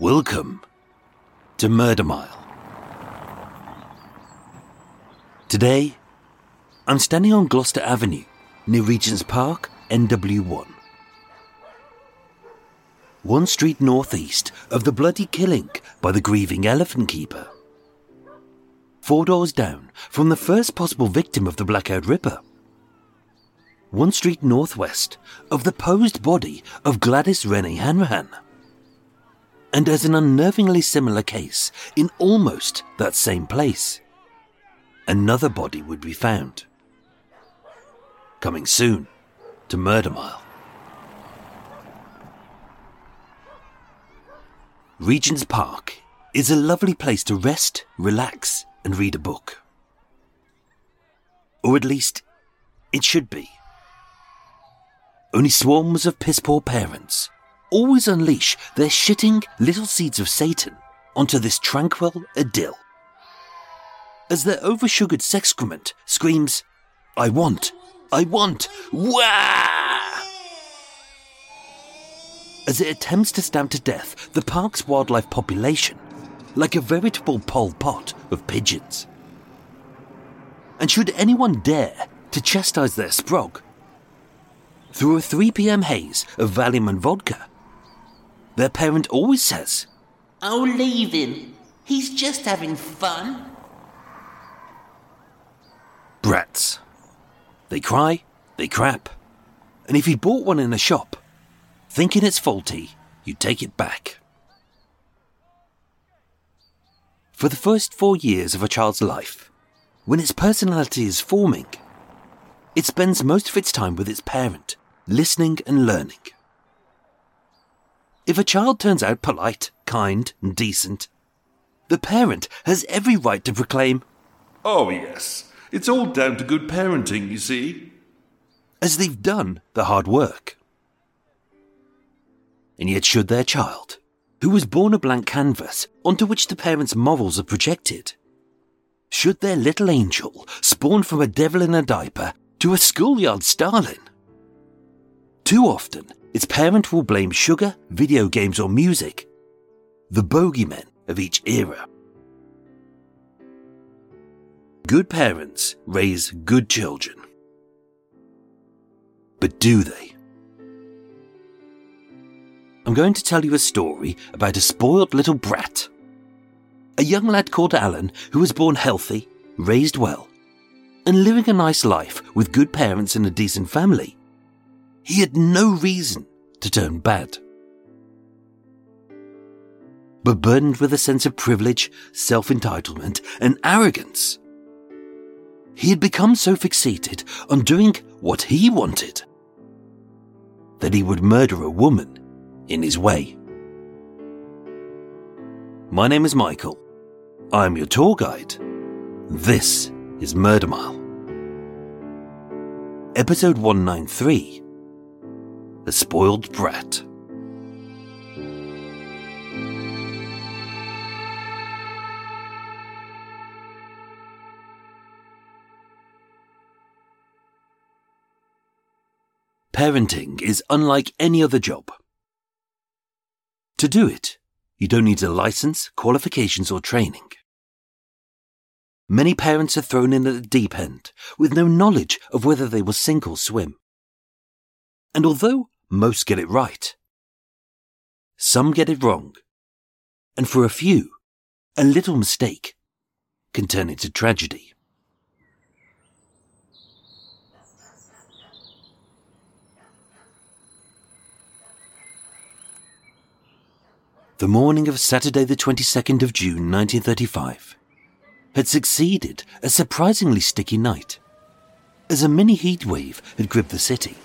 Welcome to Murder Mile. Today, I'm standing on Gloucester Avenue, near Regent's Park, NW1. One street northeast of the bloody killing by the grieving elephant keeper. 4 doors down from the first possible victim of the Blackout Ripper. One street northwest of the posed body of Gladys Rennie Hanrahan. And as an unnervingly similar case, in almost that same place, another body would be found. Coming soon to Murder Mile. Regent's Park is a lovely place to rest, relax, and read a book. Or at least, it should be. Only swarms of piss-poor parents always unleash their shitting little seeds of Satan onto this tranquil idyll, as their oversugared sexcrement screams, I want, wah! As it attempts to stamp to death the park's wildlife population like a veritable Pol Pot of pigeons. And should anyone dare to chastise their sprog, through a 3 p.m. haze of Valium and vodka, their parent always says, "Oh, leave him. He's just having fun." Brats. They cry, they crap. And if you bought one in a shop, thinking it's faulty, you take it back. For the first 4 years of a child's life, when its personality is forming, it spends most of its time with its parent, listening and learning. If a child turns out polite, kind, and decent, the parent has every right to proclaim, "Oh yes, it's all down to good parenting, you see," as they've done the hard work. And yet should their child, who was born a blank canvas onto which the parent's morals are projected, should their little angel, spawned from a devil in a diaper to a schoolyard starling, too often, its parent will blame sugar, video games or music, the bogeymen of each era. Good parents raise good children. But do they? I'm going to tell you a story about a spoiled little brat. A young lad called Alan who was born healthy, raised well, and living a nice life with good parents and a decent family. He had no reason to turn bad. But burdened with a sense of privilege, self-entitlement, and arrogance, he had become so fixated on doing what he wanted that he would murder a woman in his way. My name is Michael. I am your tour guide. This is Murder Mile. Episode 193. The Spoiled Brat. Parenting is unlike any other job. To do it, you don't need a license, qualifications, or training. Many parents are thrown in at the deep end with no knowledge of whether they will sink or swim. And although most get it right, some get it wrong. And for a few, a little mistake can turn into tragedy. The morning of Saturday the 22nd of June 1935 had succeeded a surprisingly sticky night, as a mini heatwave had gripped the city.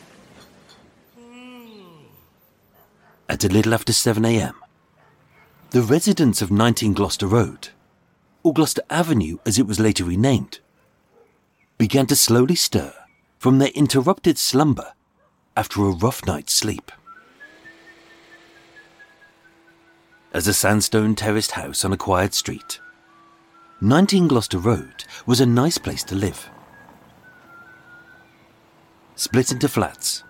At a little after 7 a.m, the residents of 19 Gloucester Road, or Gloucester Avenue as it was later renamed, began to slowly stir from their interrupted slumber after a rough night's sleep. As a sandstone-terraced house on a quiet street, 19 Gloucester Road was a nice place to live. Split into flats,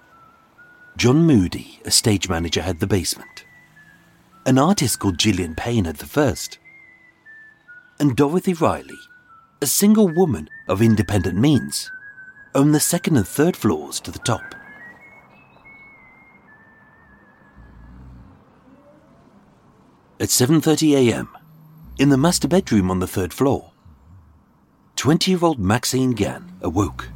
John Moody, a stage manager, had the basement. An artist called Gillian Payne had the first. And Dorothy Riley, a single woman of independent means, owned the second and third floors to the top. At 7:30 a.m, in the master bedroom on the third floor, 20-year-old Maxine Gann awoke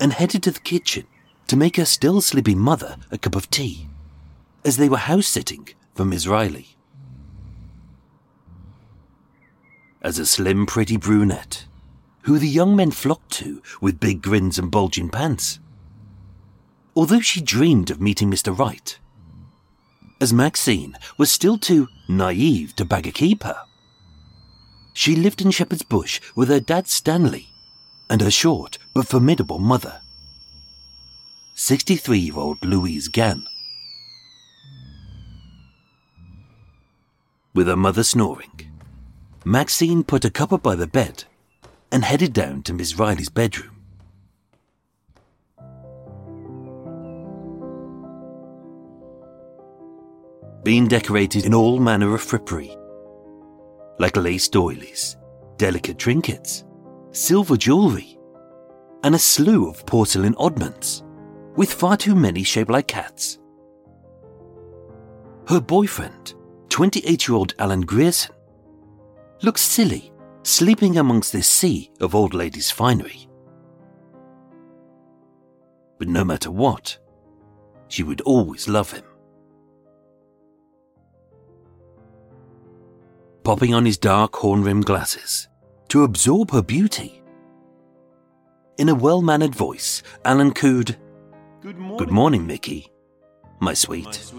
and headed to the kitchen to make her still sleeping mother a cup of tea, as they were house-sitting for Ms. Riley. As a slim, pretty brunette, who the young men flocked to with big grins and bulging pants. Although she dreamed of meeting Mr. Wright, as Maxine was still too naive to bag a keeper. She lived in Shepherd's Bush with her dad Stanley and her short but formidable mother, 63-year-old Louise Gann. With her mother snoring, Maxine put a cup up by the bed and headed down to Miss Riley's bedroom. Being decorated in all manner of frippery, like laced doilies, delicate trinkets, silver jewellery, and a slew of porcelain oddments, with far too many shaped like cats. Her boyfriend, 28-year-old Alan Grierson, looked silly, sleeping amongst this sea of old ladies' finery. But no matter what, she would always love him. Popping on his dark horn-rimmed glasses to absorb her beauty. In a well-mannered voice, Alan cooed, Good morning, Mickey, my sweet.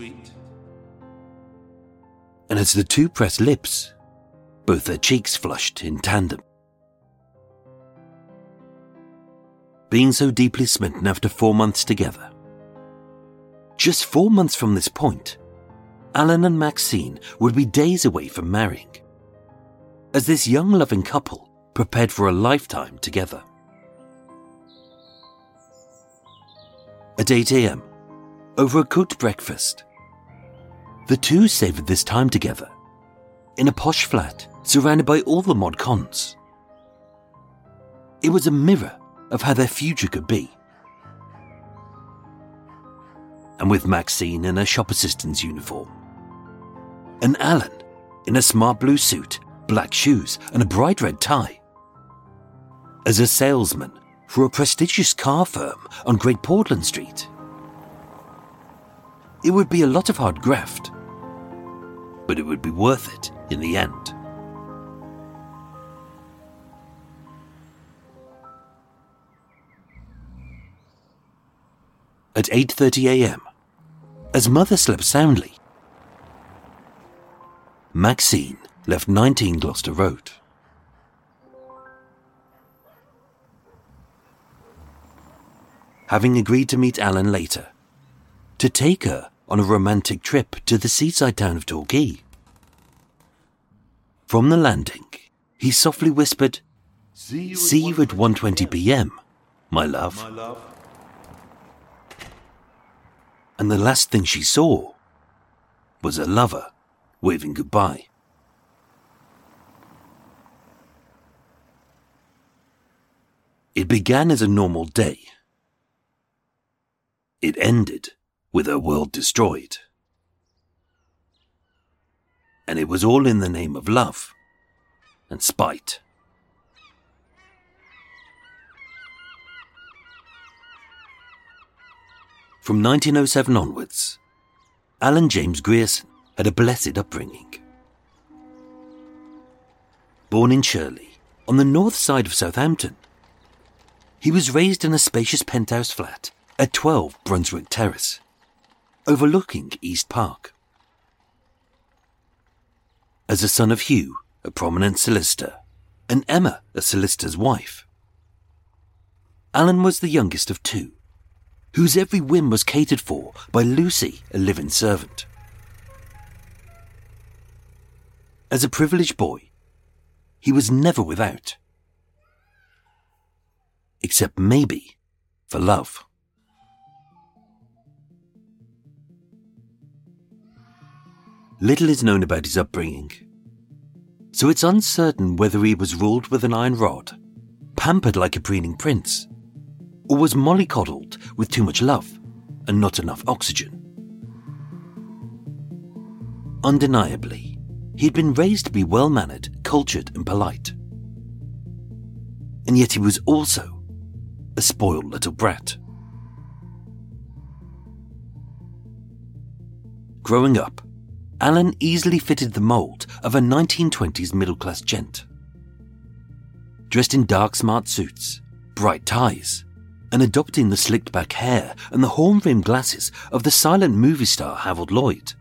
And as the two pressed lips, both their cheeks flushed in tandem. Being so deeply smitten after 4 months together. Just 4 months from this point, Alan and Maxine would be days away from marrying, as this young loving couple prepared for a lifetime together. At 8 a.m, over a cooked breakfast, the two savoured this time together, in a posh flat surrounded by all the mod cons. It was a mirror of how their future could be. And with Maxine in her shop assistant's uniform, and Alan, in a smart blue suit, black shoes and a bright red tie, as a salesman for a prestigious car firm on Great Portland Street. It would be a lot of hard graft, but it would be worth it in the end. At 8:30 a.m, as mother slept soundly, Maxine left 19 Gloucester Road. Having agreed to meet Alan later, to take her on a romantic trip to the seaside town of Torquay. From the landing, he softly whispered, See you at 1:20 p.m, my love. And the last thing she saw was her lover waving goodbye. It began as a normal day. It ended with her world destroyed. And it was all in the name of love, and spite. From 1907 onwards, Alan James Grierson had a blessed upbringing. Born in Shirley, on the north side of Southampton, he was raised in a spacious penthouse flat at 12 Brunswick Terrace, overlooking East Park. As a son of Hugh, a prominent solicitor, and Emma, a solicitor's wife, Alan was the youngest of two, whose every whim was catered for by Lucy, a live-in servant. As a privileged boy, he was never without, except maybe for love. Little is known about his upbringing, so it's uncertain whether he was ruled with an iron rod, pampered like a preening prince, or was mollycoddled with too much love and not enough oxygen. Undeniably, he'd been raised to be well-mannered, cultured and polite. And yet he was also a spoiled little brat. Growing up, Alan easily fitted the mould of a 1920s middle-class gent. Dressed in dark, smart suits, bright ties, and adopting the slicked-back hair and the horn-rimmed glasses of the silent movie star Harold Lloyd,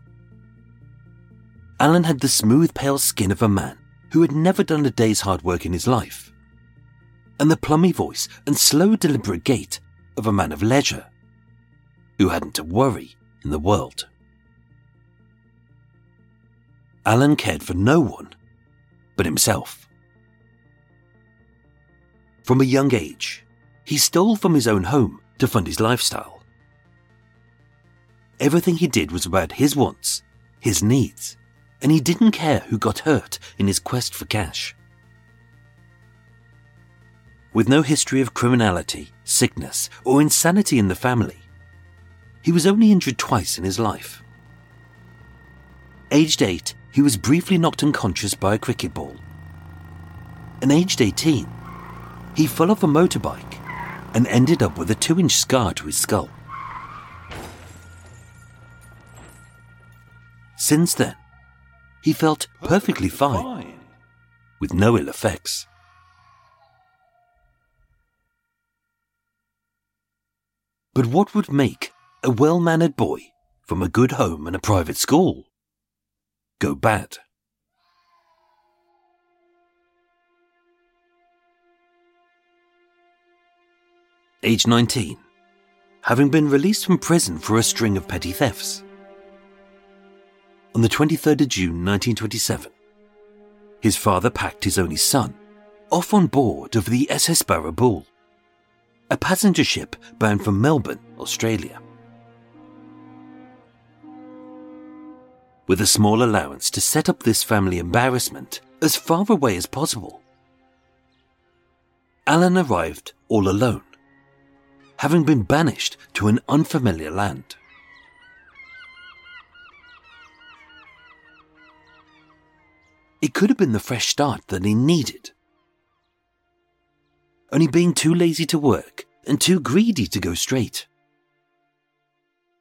Alan had the smooth, pale skin of a man who had never done a day's hard work in his life, and the plummy voice and slow, deliberate gait of a man of leisure who hadn't a worry in the world. Alan cared for no one but himself. From a young age, he stole from his own home to fund his lifestyle. Everything he did was about his wants, his needs, and he didn't care who got hurt in his quest for cash. With no history of criminality, sickness, or insanity in the family, he was only injured twice in his life. Aged 8, he was briefly knocked unconscious by a cricket ball. And aged 18, he fell off a motorbike and ended up with a 2-inch scar to his skull. Since then, he felt perfectly fine, with no ill effects. But what would make a well-mannered boy from a good home and a private school go bad? Age 19, having been released from prison for a string of petty thefts. On the 23rd of June 1927, his father packed his only son off on board of the SS Barabool, a passenger ship bound for Melbourne, Australia. With a small allowance to set up this family embarrassment as far away as possible, Alan arrived all alone, having been banished to an unfamiliar land. It could have been the fresh start that he needed. Only being too lazy to work and too greedy to go straight.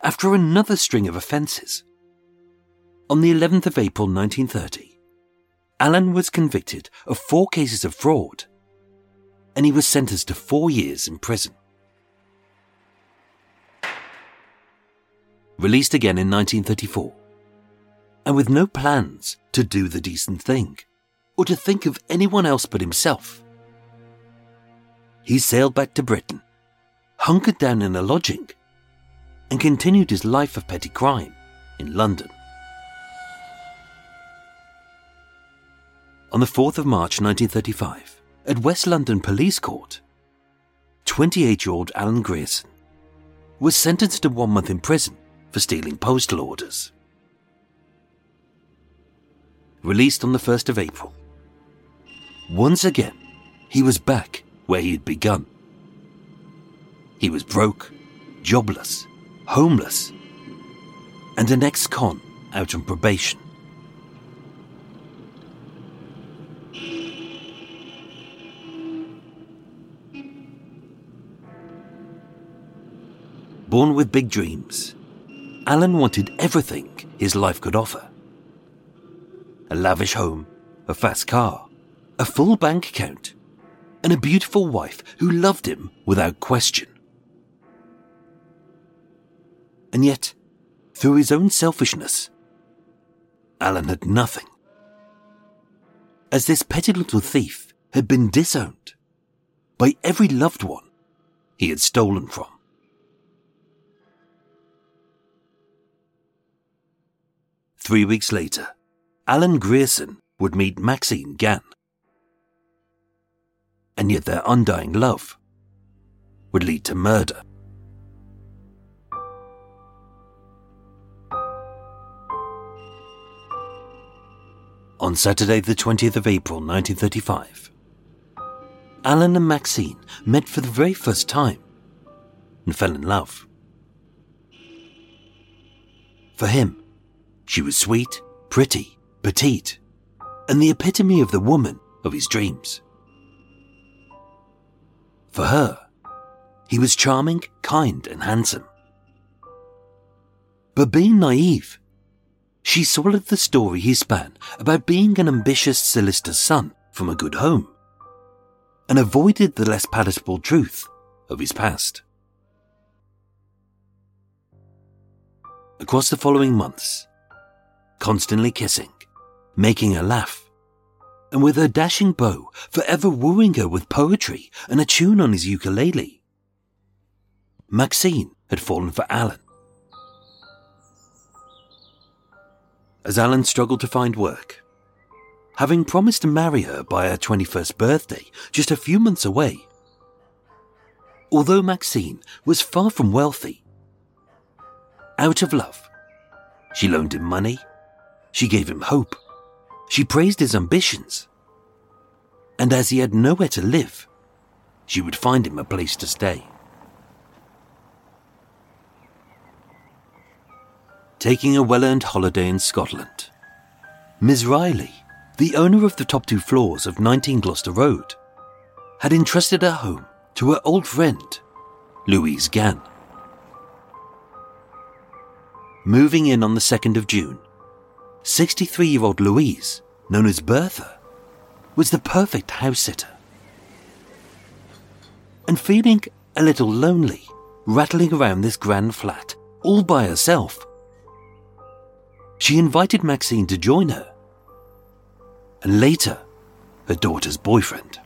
After another string of offences, on the 11th of April 1930, Alan was convicted of 4 cases of fraud, and he was sentenced to 4 years in prison. Released again in 1934, and with no plans to do the decent thing, or to think of anyone else but himself, he sailed back to Britain, hunkered down in a lodging, and continued his life of petty crime in London. On the 4th of March 1935, at West London Police Court, 28-year-old Alan Grierson was sentenced to 1 month in prison for stealing postal orders. Released on the 1st of April, once again, he was back where he had begun. He was broke, jobless, homeless, and an ex-con out on probation. born with big dreams. Alan wanted everything his life could offer. A lavish home, a fast car, a full bank account, and a beautiful wife who loved him without question. And yet, through his own selfishness, Alan had nothing. As this petty little thief had been disowned by every loved one he had stolen from. Three weeks later, Alan Grierson would meet Maxine Gann. And yet their undying love would lead to murder. On Saturday the 20th of April 1935, Alan and Maxine met for the very first time and fell in love. For him, she was sweet, pretty, petite, and the epitome of the woman of his dreams. For her, he was charming, kind, and handsome. But being naive, she swallowed the story he span about being an ambitious solicitor's son from a good home, and avoided the less palatable truth of his past. Across the following months, constantly kissing, making her laugh, and with her dashing beau forever wooing her with poetry and a tune on his ukulele, Maxine had fallen for Alan. As Alan struggled to find work, having promised to marry her by her 21st birthday, just a few months away. Although Maxine was far from wealthy, out of love, she loaned him money, she gave him hope, she praised his ambitions, and as he had nowhere to live, she would find him a place to stay. Taking a well-earned holiday in Scotland, Ms. Riley, the owner of the top two floors of 19 Gloucester Road, had entrusted her home to her old friend, Louise Gann. Moving in on the 2nd of June, 63-year-old Louise, known as Bertha, was the perfect house-sitter. And feeling a little lonely, rattling around this grand flat, all by herself, she invited Maxine to join her, and later, her daughter's boyfriend.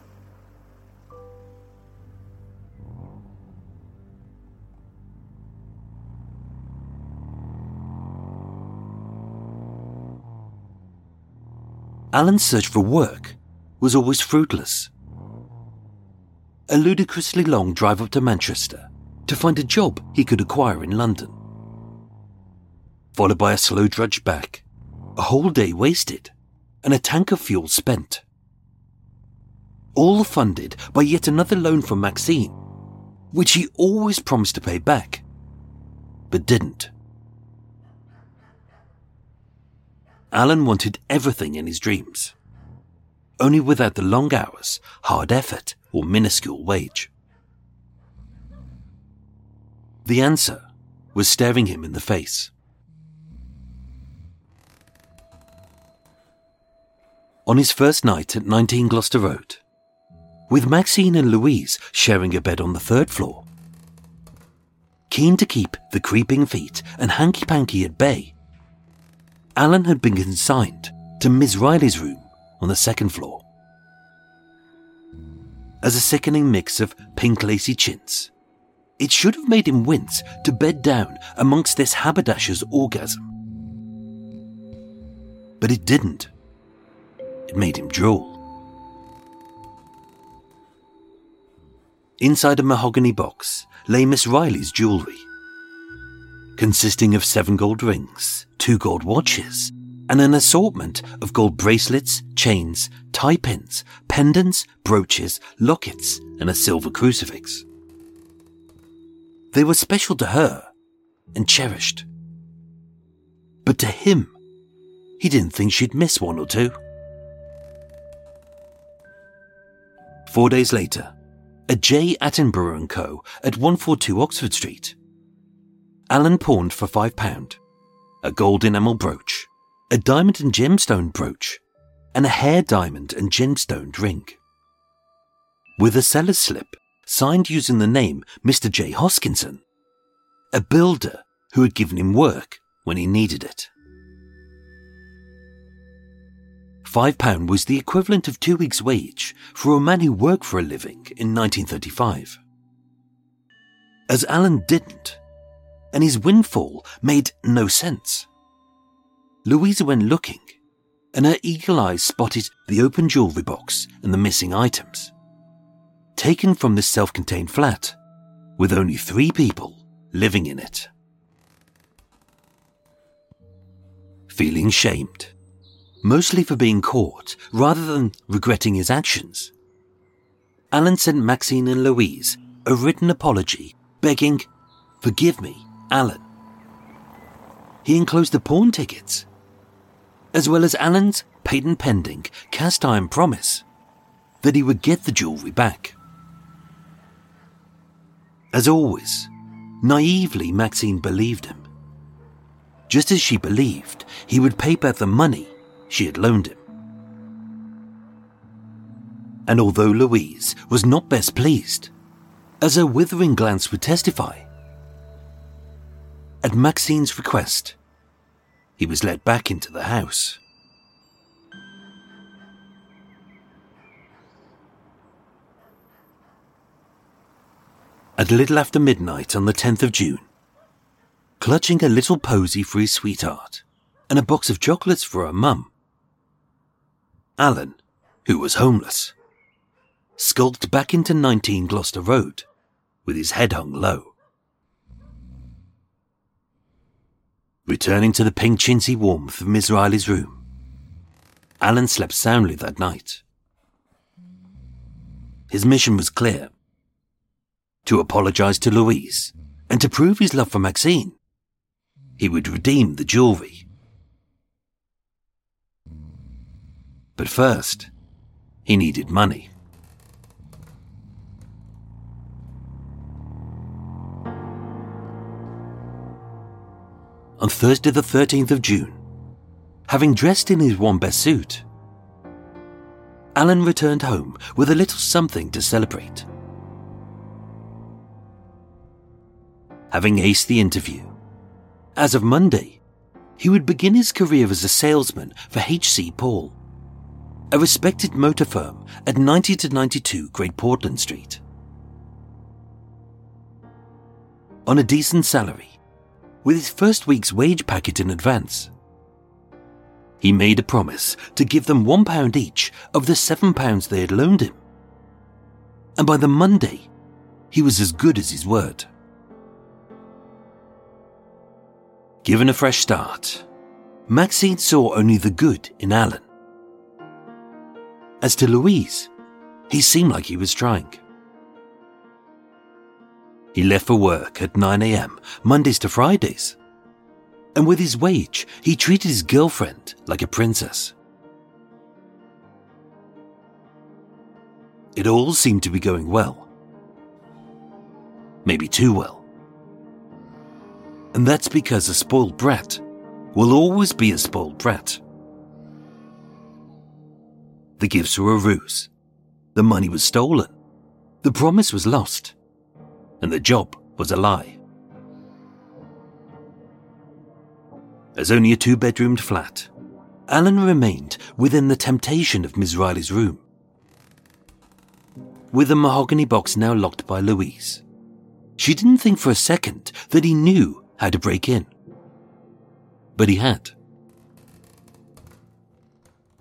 Alan's search for work was always fruitless. A ludicrously long drive up to Manchester to find a job he could acquire in London, followed by a slow trudge back, a whole day wasted, and a tank of fuel spent. All funded by yet another loan from Maxine, which he always promised to pay back, but didn't. Alan wanted everything in his dreams, only without the long hours, hard effort, or minuscule wage. The answer was staring him in the face. On his first night at 19 Gloucester Road, with Maxine and Louise sharing a bed on the third floor, keen to keep the creeping feet and hanky-panky at bay, Alan had been consigned to Ms. Riley's room on the second floor. As a sickening mix of pink lacy chintz, it should have made him wince to bed down amongst this haberdasher's orgasm. But it didn't. It made him drool. Inside a mahogany box lay Miss Riley's jewellery, consisting of 7 gold rings, 2 gold watches, and an assortment of gold bracelets, chains, tie pins, pendants, brooches, lockets, and a silver crucifix. They were special to her and cherished. But to him, he didn't think she'd miss one or two. 4 days later, at J. Attenborough & Co. at 142 Oxford Street, Alan pawned for £5, a gold enamel brooch, a diamond and gemstone brooch, and a hair diamond and gemstone ring. With a seller's slip, signed using the name Mr. J. Hoskinson, a builder who had given him work when he needed it. £5 was the equivalent of 2 weeks' wage for a man who worked for a living in 1935. As Alan didn't, and his windfall made no sense. Louisa went looking, and her eagle eyes spotted the open jewellery box and the missing items, taken from this self-contained flat, with only 3 people living in it. Feeling shamed, mostly for being caught rather than regretting his actions, Alan sent Maxine and Louise a written apology begging, "Forgive me, Alan." He enclosed the pawn tickets, as well as Alan's patent-pending cast-iron promise that he would get the jewellery back. As always, naively Maxine believed him, just as she believed he would pay back the money she had loaned him. And although Louise was not best pleased, as her withering glance would testify, at Maxine's request, he was led back into the house. At a little after midnight on the 10th of June, clutching a little posy for his sweetheart and a box of chocolates for her mum, Alan, who was homeless, skulked back into 19 Gloucester Road with his head hung low. Returning to the pink chintzy warmth of Miss Riley's room, Alan slept soundly that night. His mission was clear: to apologise to Louise and to prove his love for Maxine. He would redeem the jewellery. But first, he needed money. On Thursday the 13th of June, having dressed in his one best suit, Alan returned home with a little something to celebrate. Having aced the interview, as of Monday, he would begin his career as a salesman for H.C. Paul, a respected motor firm at 90 to 92 Great Portland Street. On a decent salary, with his first week's wage packet in advance, he made a promise to give them £1 each of the £7 they had loaned him, and by the Monday, he was as good as his word. Given a fresh start, Maxine saw only the good in Alan. As to Louise, he seemed like he was trying. He left for work at 9 a.m, Mondays to Fridays, and with his wage, he treated his girlfriend like a princess. It all seemed to be going well. Maybe too well. And that's because a spoiled brat will always be a spoiled brat. The gifts were a ruse, the money was stolen, the promise was lost, and the job was a lie. As only a 2-bedroomed flat, Alan remained within the temptation of Ms. Riley's room, with the mahogany box now locked by Louise. She didn't think for a second that he knew how to break in, but he had.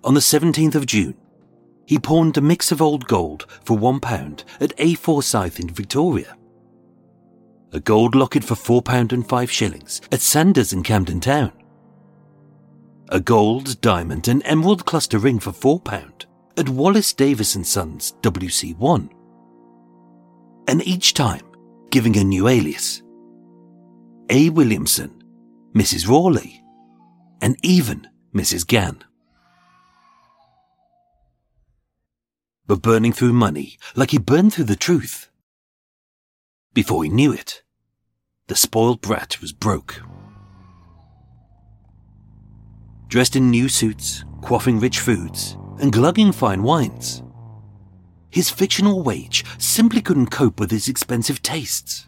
On the 17th of June, he pawned a mix of old gold for £1 at A. Forsyth in Victoria, a gold locket for £4.05 at Sanders in Camden Town, a gold, diamond and emerald cluster ring for £4 at Wallace Davis and Sons WC1, and each time giving a new alias: A. Williamson, Mrs. Rawley, and even Mrs. Gann. But burning through money like he burned through the truth. Before he knew it, The spoiled brat was broke. Dressed in new suits, quaffing rich foods, and glugging fine wines, his fictional wage simply couldn't cope with his expensive tastes.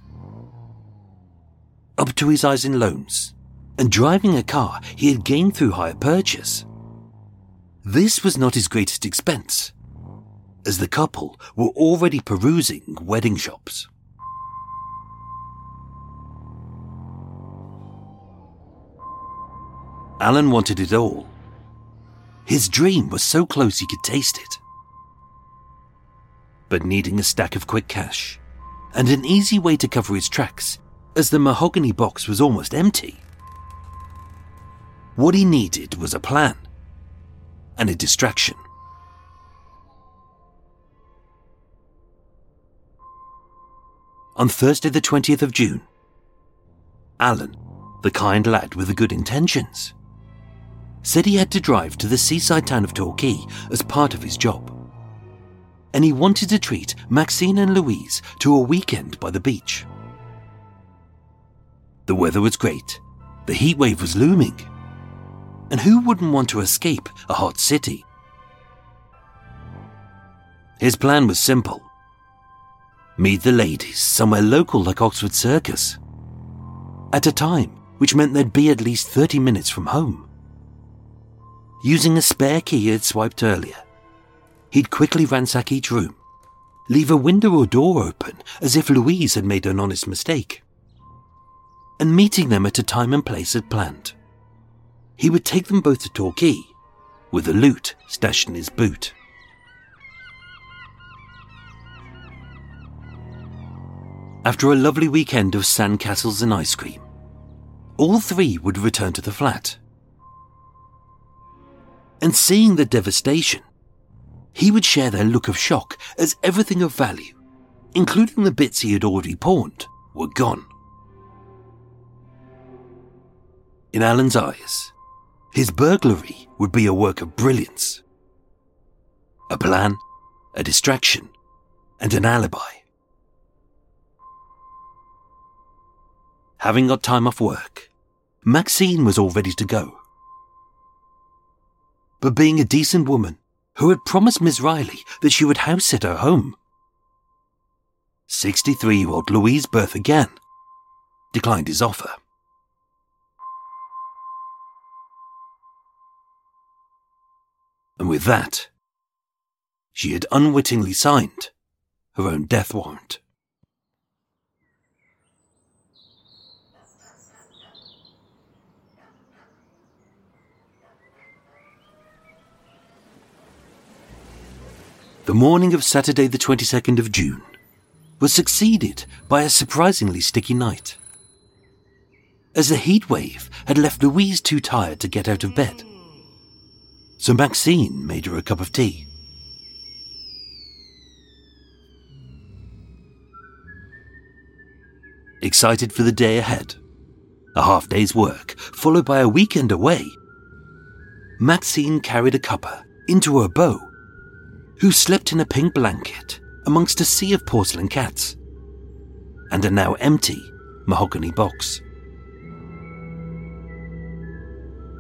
Up to his eyes in loans, and driving a car he had gained through hire purchase. This was not his greatest expense, as the couple were already perusing wedding shops. Alan wanted it all. His dream was so close he could taste it. But needing a stack of quick cash, and an easy way to cover his tracks, as the mahogany box was almost empty. What he needed was a plan, and a distraction. On Thursday the 20th of June, Alan, the kind lad with the good intentions, said he had to drive to the seaside town of Torquay as part of his job, and he wanted to treat Maxine and Louise to a weekend by the beach. The weather was great, the heatwave was looming, and who wouldn't want to escape a hot city? His plan was simple. Meet the ladies somewhere local like Oxford Circus, at a time which meant they'd be at least 30 minutes from home. Using a spare key he had swiped earlier, he'd quickly ransack each room, leave a window or door open as if Louise had made an honest mistake. And meeting them at a time and place as planned, he would take them both to Torquay, with the loot stashed in his boot. After a lovely weekend of sandcastles and ice cream, all three would return to the flat. And seeing the devastation, he would share their look of shock as everything of value, including the bits he had already pawned, were gone. In Alan's eyes, his burglary would be a work of brilliance. A plan, a distraction, and an alibi. Having got time off work, Maxine was all ready to go. But being a decent woman who had promised Miss Riley that she would house-sit her home, 63-year-old Louise Bertha Gann declined his offer. And with that, she had unwittingly signed her own death warrant. The morning of Saturday the 22nd of June was succeeded by a surprisingly sticky night, as the heat wave had left Louise too tired to get out of bed. So Maxine made her a cup of tea. Excited for the day ahead, a half day's work followed by a weekend away, Maxine carried a cuppa into her beau, who slept in a pink blanket amongst a sea of porcelain cats and a now empty mahogany box.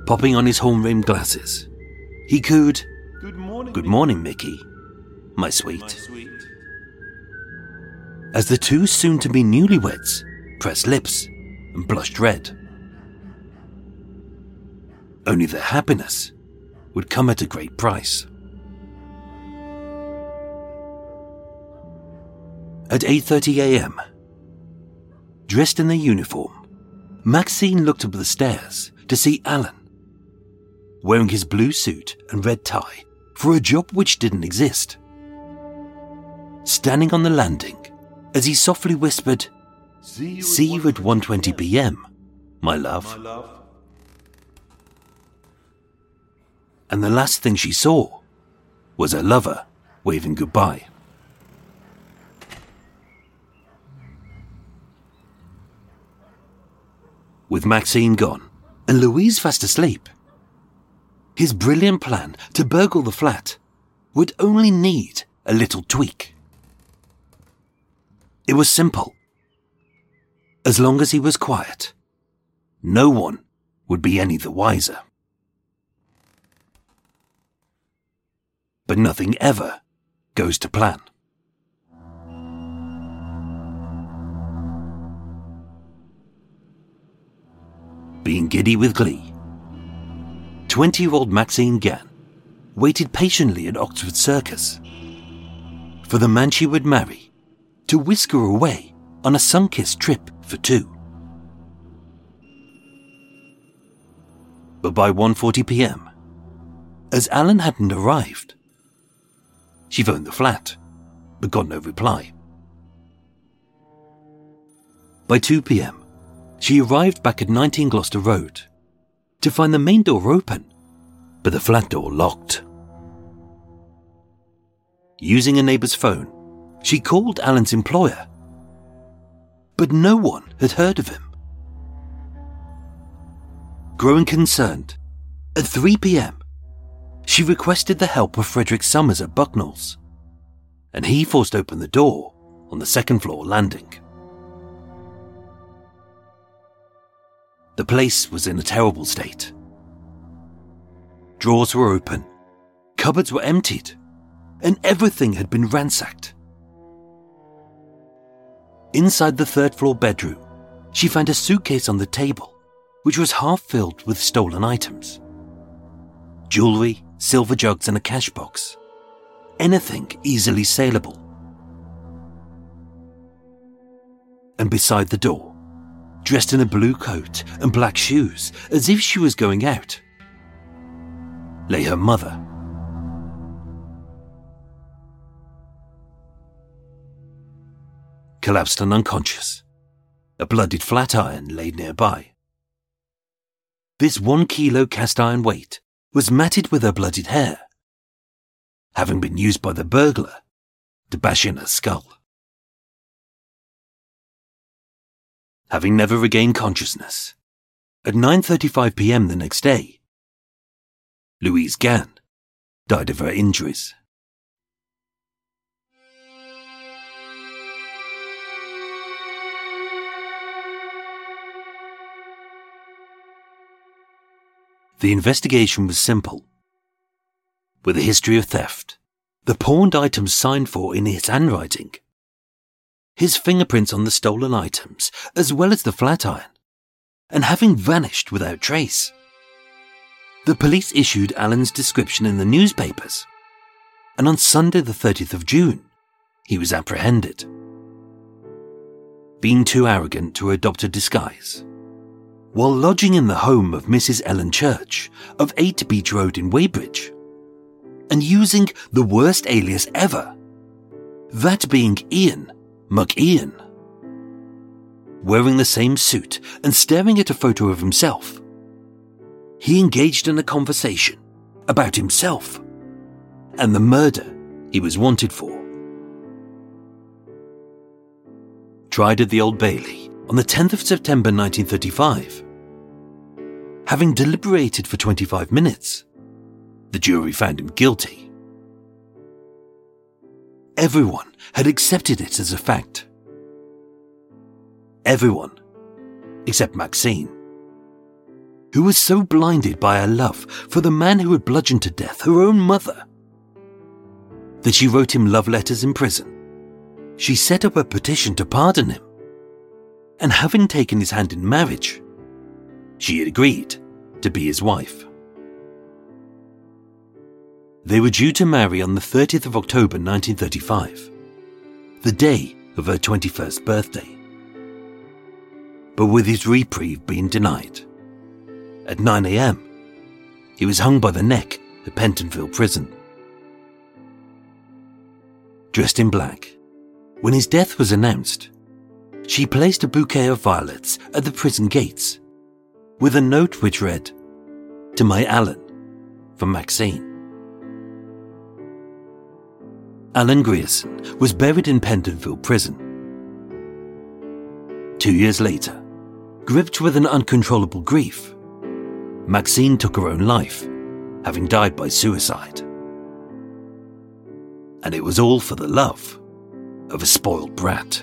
Popping on his horn-rimmed glasses, he cooed, Good morning, Mickey, my sweet. As the two soon-to-be newlyweds pressed lips and blushed red. Only their happiness would come at a great price. At 8:30 a.m, dressed in their uniform, Maxine looked up the stairs to see Alan, wearing his blue suit and red tie for a job which didn't exist, standing on the landing as he softly whispered, See you at 1:20 p.m, my love. And the last thing she saw was her lover waving goodbye. With Maxine gone and Louise fast asleep, his brilliant plan to burgle the flat would only need a little tweak. It was simple. as long as he was quiet. No one would be any the wiser. But nothing ever goes to plan. Being giddy with glee, 20-year-old Maxine Gann waited patiently at Oxford Circus for the man she would marry to whisk her away on a sun-kissed trip for two. But by 1:40 p.m, as Alan hadn't arrived, she phoned the flat, but got no reply. By 2 p.m, she arrived back at 19 Gloucester Road to find the main door open, but the flat door locked. Using a neighbour's phone, she called Alan's employer, but no one had heard of him. Growing concerned, at 3 p.m, she requested the help of Frederick Summers at Bucknell's, and he forced open the door on the second floor landing. The place was in a terrible state. Drawers were open, cupboards were emptied, and everything had been ransacked. Inside the third-floor bedroom, she found a suitcase on the table, which was half filled with stolen items. Jewellery, silver jugs and a cash box. Anything easily saleable. And beside the door, dressed in a blue coat and black shoes, as if she was going out, lay her mother. Collapsed and unconscious, a bloodied flat iron lay nearby. This 1 kilo cast iron weight was matted with her bloodied hair, having been used by the burglar to bash in her skull. Having never regained consciousness, at 9:35 p.m. the next day, Louise Gann died of her injuries. The investigation was simple. With a history of theft, the pawned items signed for in his handwriting, his fingerprints on the stolen items, as well as the flat iron, and having vanished without trace, the police issued Alan's description in the newspapers, and on Sunday the 30th of June, he was apprehended. Being too arrogant to adopt a disguise, while lodging in the home of Mrs. Ellen Church of 8 Beach Road in Weybridge, and using the worst alias ever, that being Ian McIan. Wearing the same suit and staring at a photo of himself, he engaged in a conversation about himself and the murder he was wanted for. Tried at the Old Bailey on the 10th of September 1935, having deliberated for 25 minutes, the jury found him guilty. Everyone had accepted it as a fact. Everyone, except Maxine, who was so blinded by her love for the man who had bludgeoned to death her own mother, that she wrote him love letters in prison. She set up a petition to pardon him, and having taken his hand in marriage, she had agreed to be his wife. They were due to marry on the 30th of October 1935, the day of her 21st birthday. But with his reprieve being denied, at 9 a.m, he was hung by the neck at Pentonville Prison. Dressed in black, when his death was announced, she placed a bouquet of violets at the prison gates, with a note which read, "To my Alan, from Maxine." Alan Grierson was buried in Pentonville Prison. 2 years later, gripped with an uncontrollable grief, Maxine took her own life, having died by suicide. And it was all for the love of a spoiled brat.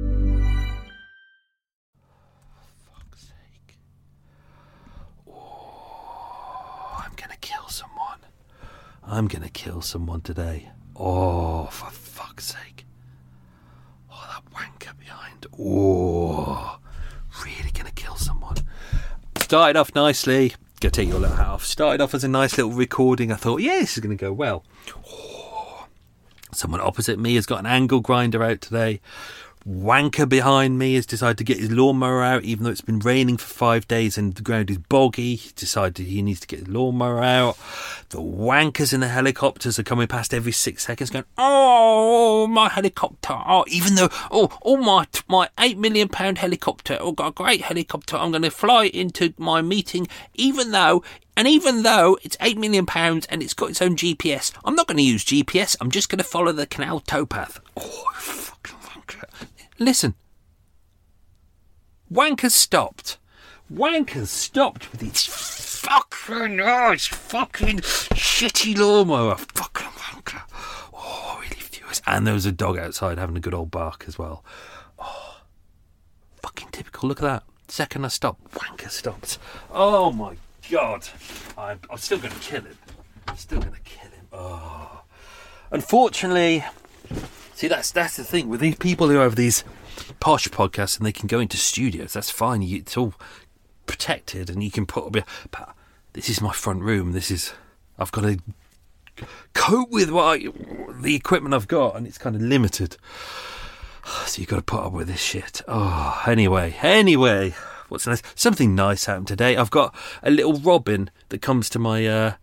For fuck's sake. Oh, I'm going to kill someone. I'm going to kill someone today. Oh, for fuck's sake. Oh, that wanker behind. Oh, really going to kill someone. Started off nicely. Go take your little hat off. Started off as a nice little recording. I thought, yeah, this is going to go well. Oh, someone opposite me has got an angle grinder out today. Wanker behind me has decided to get his lawnmower out, even though it's been raining for 5 days and the ground is boggy. He decided he needs to get his lawnmower out. The wankers in the helicopters are coming past every 6 seconds going, oh, my helicopter. Oh, even though, oh, my £8 million helicopter. Oh, got a great helicopter. I'm going to fly into my meeting, even though it's £8 million and it's got its own GPS. I'm not going to use GPS. I'm just going to follow the canal towpath. Oh, fucking wanker. Listen, wankers stopped with his fucking shitty lawnmower, fucking wanker. Oh, really furious. And there was a dog outside having a good old bark as well. Oh, fucking typical, look at that. Second I stopped, wanker stopped. Oh my God, I'm still going to kill him. Oh, unfortunately. See, that's the thing with these people who have these posh podcasts and they can go into studios. That's fine. It's all protected and you can put up. But this is my front room. I've got to cope with the equipment I've got, and it's kind of limited. So you've got to put up with this shit. Oh, anyway, what's nice? Something nice happened today. I've got a little robin that comes to my.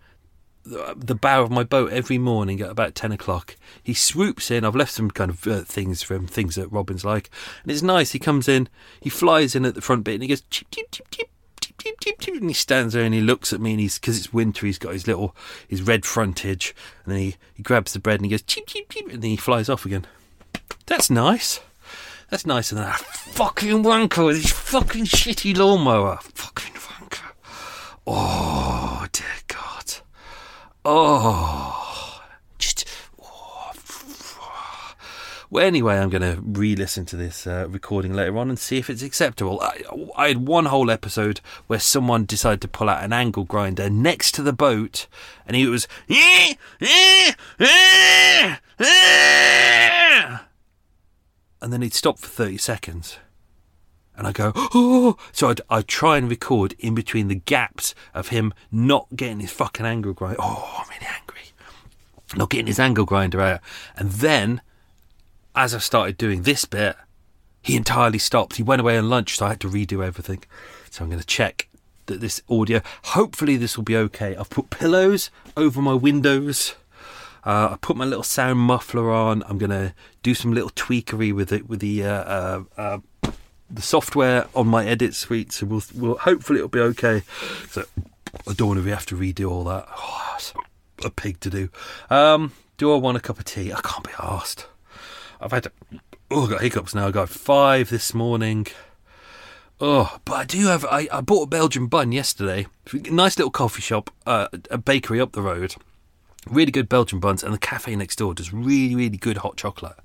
The bow of my boat every morning at about 10 o'clock. He swoops in. I've left some kind of things for him, things that Robin's like, and it's nice. He comes in, he flies in at the front bit, and he goes chip chip chip chip chip chip chip, and he stands there and he looks at me, and he's, because it's winter, he's got his red frontage, and then he grabs the bread and he goes chip chip chip, and then he flies off again. That's nice. And then that fucking wanker with his fucking shitty lawnmower, fucking wanker. Oh dear God. Well, anyway, I'm going to re-listen to this recording later on and see if it's acceptable. I had one whole episode where someone decided to pull out an angle grinder next to the boat, and he was... And then he'd stop for 30 seconds. And I go, oh! So I'd try and record in between the gaps of him not getting his fucking angle grinder. Oh, I'm really angry. Not getting his angle grinder out. And then, as I started doing this bit, he entirely stopped. He went away on lunch, so I had to redo everything. So I'm going to check that this audio... Hopefully this will be okay. I've put pillows over my windows. I put my little sound muffler on. I'm going to do some little tweakery with it, with the... the software on my edit suite, so we'll hopefully it'll be okay. So I don't want to have to redo all that. Oh, that's a pig to do. Do I want a cup of tea? I can't be arsed. I've had to, I've got hiccups now. I got 5 this morning. Oh, but I do have... I bought a Belgian bun yesterday. Nice little coffee shop, a bakery up the road. Really good Belgian buns, and the cafe next door does really, really good hot chocolate.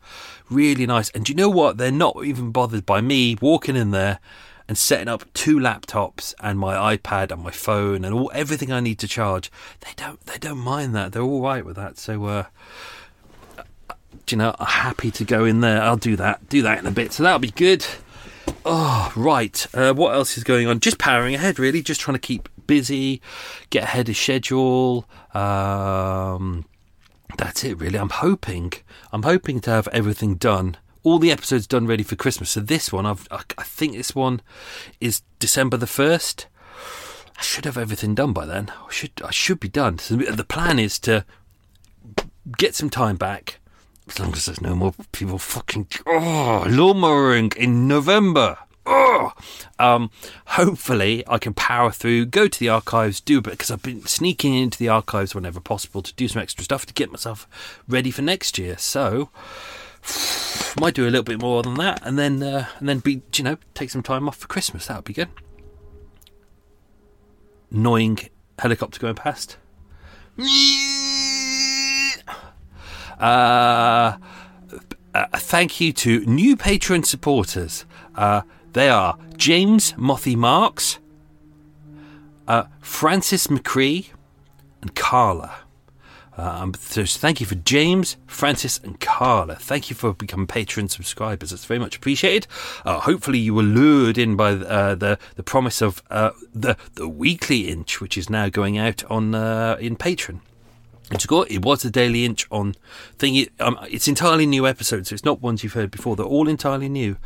Really nice. And do you know what? They're not even bothered by me walking in there and setting up 2 laptops and my iPad and my phone and all everything I need to charge. They don't mind that. They're all right with that. So, do you know, I'm happy to go in there. I'll do that. Do that in a bit. So that'll be good. Oh, right. What else is going on? Just powering ahead, really. Just trying to keep busy, get ahead of schedule. That's it, really. I'm hoping to have everything done. All the episodes done ready for Christmas. So this one, I think this one is December the 1st. I should have everything done by then. I should be done. So the plan is to get some time back. As long as there's no more people fucking lawnmowering in November. Hopefully I can power through, go to the archives, do a bit, because I've been sneaking into the archives whenever possible to do some extra stuff to get myself ready for next year. So might do a little bit more than that, and then be, you know, take some time off for Christmas. That would be good. Annoying helicopter going past. Thank you to new Patreon supporters. They are James Mothy Marks, Francis McCree, and Carla. So thank you for James, Francis, and Carla. Thank you for becoming Patreon subscribers. It's very much appreciated. Hopefully you were lured in by the promise of the weekly inch, which is now going out on in Patreon. It was a Daily Inch on thingy. It's entirely new episodes, so it's not ones you've heard before. They're all entirely new,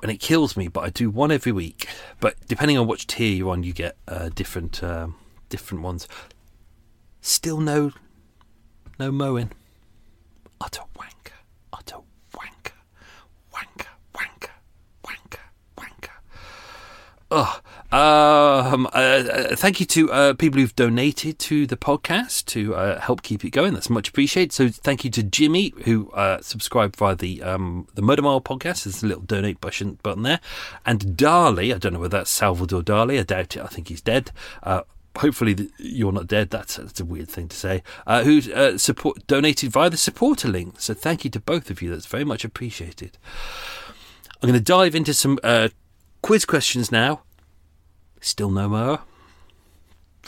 and it kills me. But I do one every week. But depending on which tier you're on, you get different ones. Still no mowing. Utter wanker. Ugh. Thank you to people who've donated to the podcast to help keep it going. That's much appreciated. So thank you to Jimmy, who subscribed via the Murder Mile podcast. There's a little donate button there. And Dali, I don't know whether that's Salvador Dali. I doubt it. I think he's dead. Hopefully you're not dead. That's a weird thing to say. Who's donated via the supporter link. So thank you to both of you. That's very much appreciated. I'm going to dive into some quiz questions now. Still no mower.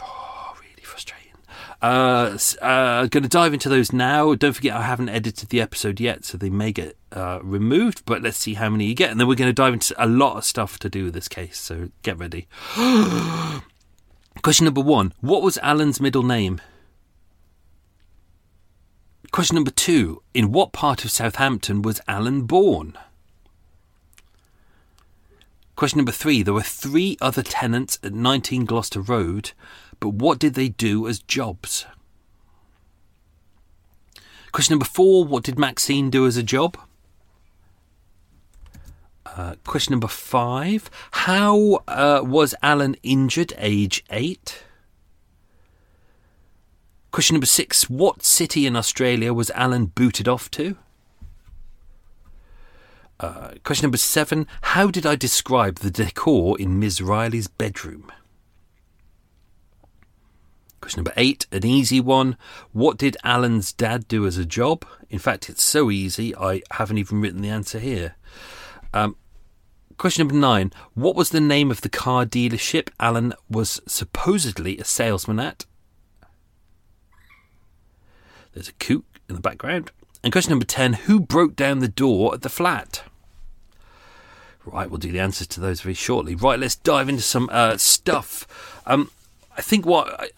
Oh, really frustrating. Going to dive into those now. Don't forget, I haven't edited the episode yet, so they may get removed, but let's see how many you get. And then we're going to dive into a lot of stuff to do with this case, so get ready. Question number 1. What was Alan's middle name? Question number 2. In what part of Southampton was Alan born? Question number 3. There were 3 other tenants at 19 Gloucester Road, but what did they do as jobs? Question number 4. What did Maxine do as a job? Question number 5. How was Alan injured, age 8? Question number 6. What city in Australia was Alan booted off to? Question number 7. How did I describe the decor in Ms. Riley's bedroom? Question number 8, an easy one. What did Alan's dad do as a job? In fact, it's so easy, I haven't even written the answer here. Question number 9. What was the name of the car dealership Alan was supposedly a salesman at? There's a coot in the background. And question number 10, who broke down the door at the flat? Right, we'll do the answers to those very shortly. Right, let's dive into some stuff. I think quite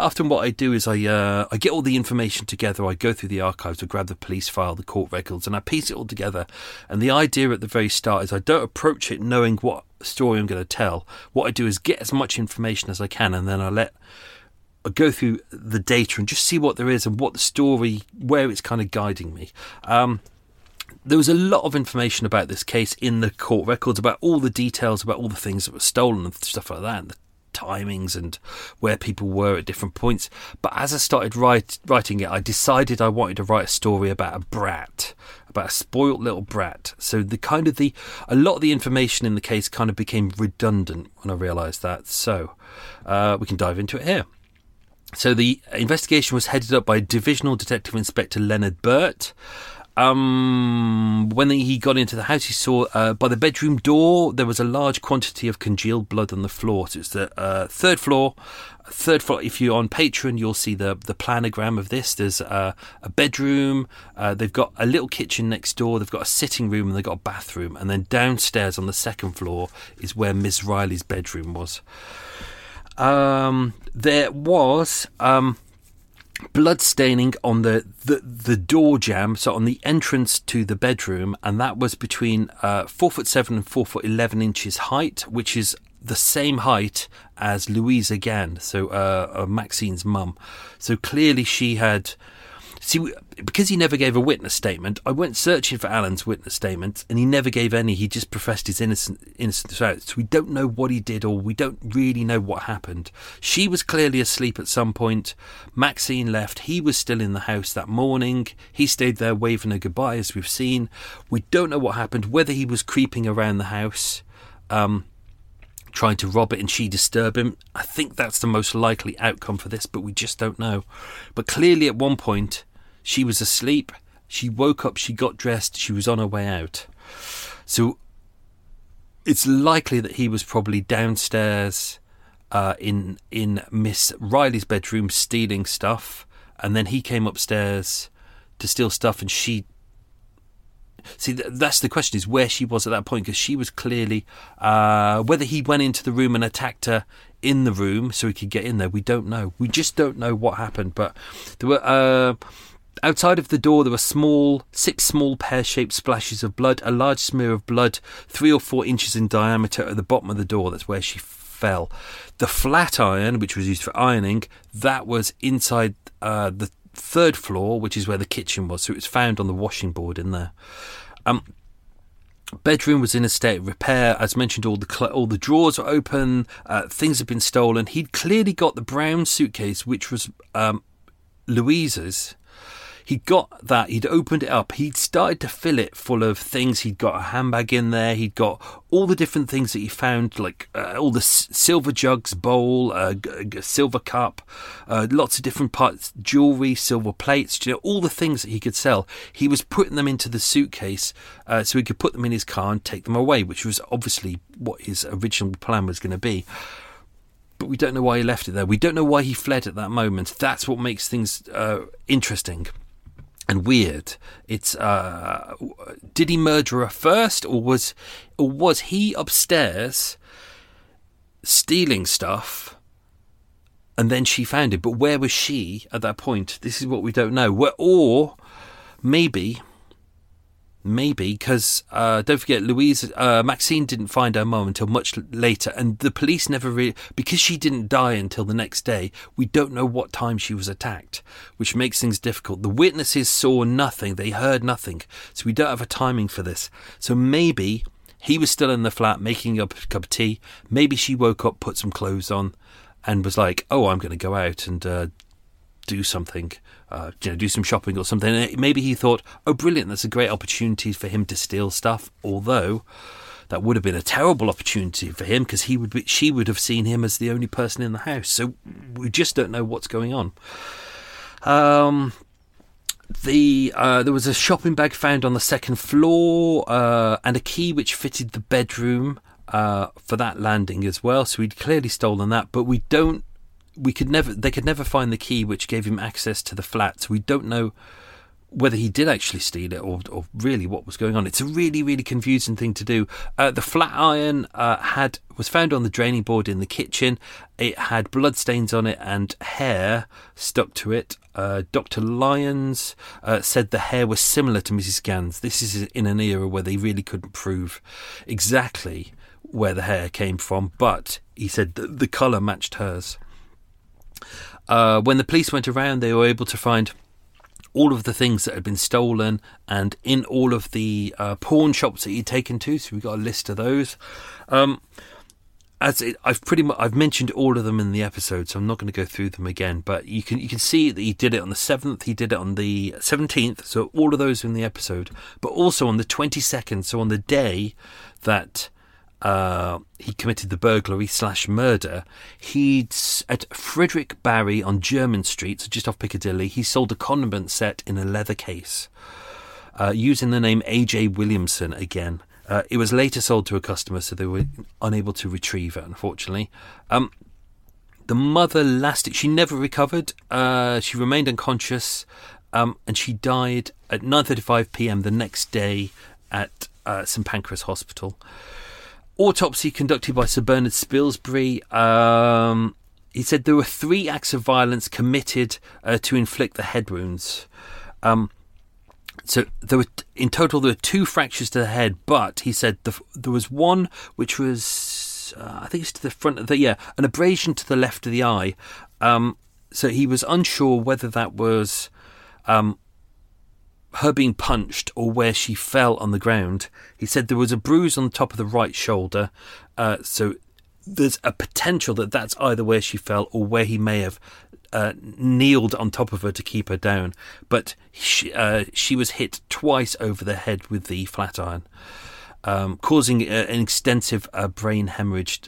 often what I do is I get all the information together. I go through the archives, I grab the police file, the court records, and I piece it all together. And the idea at the very start is I don't approach it knowing what story I'm going to tell. What I do is get as much information as I can, and then I go through the data and just see what there is and what the story, where it's kind of guiding me. There was a lot of information about this case in the court records, about all the details, about all the things that were stolen and stuff like that, and the timings and where people were at different points. But as I started writing it, I decided I wanted to write a story about a brat, about a spoilt little brat. So a lot of the information in the case kind of became redundant when I realised that. So we can dive into it here. So the investigation was headed up by Divisional Detective Inspector Leonard Burt. When he got into the house, he saw by the bedroom door there was a large quantity of congealed blood on the floor. So it's the third floor. If you're on Patreon, you'll see the planogram of this. There's a bedroom. They've got a little kitchen next door. They've got a sitting room and they've got a bathroom. And then downstairs on the second floor is where Miss Riley's bedroom was. There was blood staining on the door jamb, so on the entrance to the bedroom, and that was between 4'7" and 4'11" height, which is the same height as Louise Gann, so Maxine's mum. So clearly she had... See, because he never gave a witness statement, I went searching for Alan's witness statements, and he never gave any. He just professed his innocence out. So we don't know what he did, or we don't really know what happened. She was clearly asleep at some point. Maxine left. He was still in the house that morning. He stayed there waving her goodbye, as we've seen. We don't know what happened, whether he was creeping around the house, trying to rob it and she disturb him. I think that's the most likely outcome for this, but we just don't know. But clearly at one point... she was asleep, she woke up, she got dressed, she was on her way out. So it's likely that he was probably downstairs in Miss Riley's bedroom stealing stuff, and then he came upstairs to steal stuff, and she... See, that's the question, is where she was at that point, because she was clearly... whether he went into the room and attacked her in the room so he could get in there, we don't know. We just don't know what happened, but there were... outside of the door, there were six small pear-shaped splashes of blood, a large smear of blood 3 or 4 inches in diameter at the bottom of the door. That's where she fell. The flat iron, which was used for ironing, that was inside the third floor, which is where the kitchen was. So it was found on the washing board in there. Bedroom was in a state of repair. As mentioned, all the drawers were open. Things had been stolen. He'd clearly got the brown suitcase, which was Louisa's. He got that, he'd opened it up, he'd started to fill it full of things. He'd got a handbag in there, he'd got all the different things that he found, like all the silver jugs, bowl, silver cup, lots of different parts, jewellery, silver plates, all the things that he could sell. He was putting them into the suitcase so he could put them in his car and take them away, which was obviously what his original plan was going to be. But we don't know why he left it there. We don't know why he fled at that moment. That's what makes things interesting. And weird. It's did he murder her first, or was he upstairs stealing stuff, and then she found it? But where was she at that point? This is what we don't know. Or maybe because don't forget, Maxine didn't find her mum until much later, and the police never really, because she didn't die until the next day, we don't know what time she was attacked, which makes things difficult. The witnesses saw nothing, they heard nothing, so we don't have a timing for this. So maybe he was still in the flat making up a cup of tea, maybe she woke up, put some clothes on, and was like, oh, I'm going to go out and do something, do some shopping or something. Maybe he thought, oh, brilliant, that's a great opportunity for him to steal stuff, although that would have been a terrible opportunity for him, because she would have seen him as the only person in the house. So we just don't know what's going on. There was a shopping bag found on the second floor and a key which fitted the bedroom for that landing as well, so he'd clearly stolen that, but they could never find the key which gave him access to the flat. So we don't know whether he did actually steal it or really what was going on. It's a really, really confusing thing to do. The flat iron was found on the draining board in the kitchen. It had blood stains on it and hair stuck to it. Dr. Lyons said the hair was similar to Mrs. Gann's. This is in an era where they really couldn't prove exactly where the hair came from, but he said the colour matched hers. When the police went around, they were able to find all of the things that had been stolen and in all of the pawn shops that he'd taken to. So we got a list of those. I've mentioned all of them in the episode, so I'm not going to go through them again. But you can see that he did it on the 7th, he did it on the 17th, so all of those in the episode. But also on the 22nd, so on the day that he committed the burglary/murder, he'd at Frederick Barry on German Street, so just off Piccadilly, he sold a condiment set in a leather case, using the name A.J. Williamson again. It was later sold to a customer, so they were unable to retrieve it, unfortunately. The mother she never recovered. She remained unconscious, and she died at 9:35 p.m. the next day at St Pancras Hospital. Autopsy conducted by Sir Bernard Spilsbury. He said there were 3 acts of violence committed to inflict the head wounds. So in total there were 2 fractures to the head, but he said there was one which was I think it's to the front of the an abrasion to the left of the eye. So he was unsure whether that was her being punched or where she fell on the ground. He said there was a bruise on the top of the right shoulder, so there's a potential that's either where she fell or where he may have kneeled on top of her to keep her down. But she was hit twice over the head with the flat iron, causing an extensive brain hemorrhage,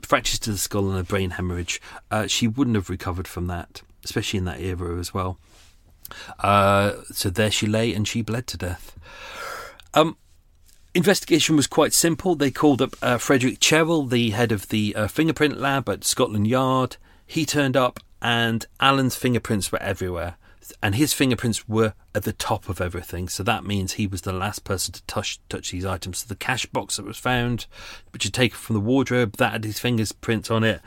fractures to the skull and a brain hemorrhage. She wouldn't have recovered from that, especially in that era as well. So there she lay and she bled to death. Investigation was quite simple. They called up Frederick Cherrill, the head of the fingerprint lab at Scotland Yard. He turned up and Alan's fingerprints were everywhere, and his fingerprints were at the top of everything. So that means he was the last person to touch these items. So the cash box that was found, which had taken from the wardrobe, that had his fingerprints on it.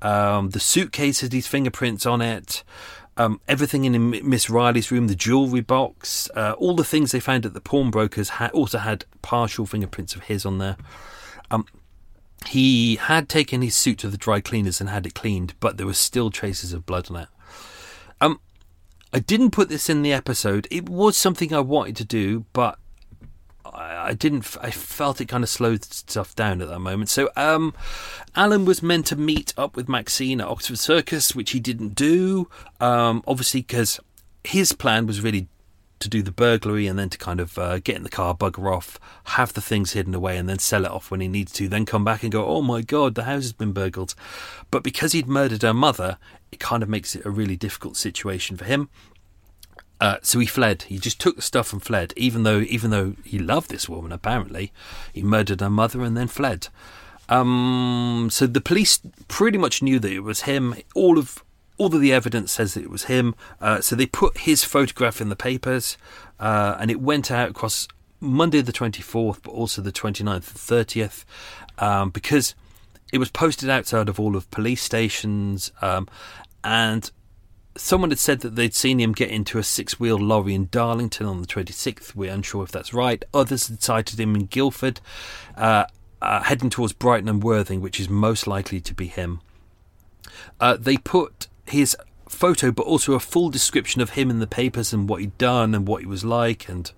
The suitcase had his fingerprints on it. Everything in Miss Riley's room, the jewellery box, all the things they found at the pawnbroker's also had partial fingerprints of his on there. He had taken his suit to the dry cleaners and had it cleaned, but there were still traces of blood on it. I didn't put this in the episode. It was something I wanted to do, but I didn't. I felt it kind of slowed stuff down at that moment. So Alan was meant to meet up with Maxine at Oxford Circus, which he didn't do, obviously, because his plan was really to do the burglary and then to kind of get in the car, bugger off, have the things hidden away and then sell it off when he needs to, then come back and go, oh my God, the house has been burgled. But because he'd murdered her mother, it kind of makes it a really difficult situation for him. So he fled. He just took the stuff and fled, even though he loved this woman, apparently. He murdered her mother and then fled. So the police pretty much knew that it was him. All of the evidence says that it was him. So they put his photograph in the papers, and it went out across Monday the 24th, but also the 29th and 30th, because it was posted outside of all of police stations, and someone had said that they'd seen him get into a 6-wheeled lorry in Darlington on the 26th. We're unsure if that's right. Others had sighted him in Guildford, heading towards Brighton and Worthing, which is most likely to be him. They put his photo, but also a full description of him in the papers and what he'd done and what he was like. And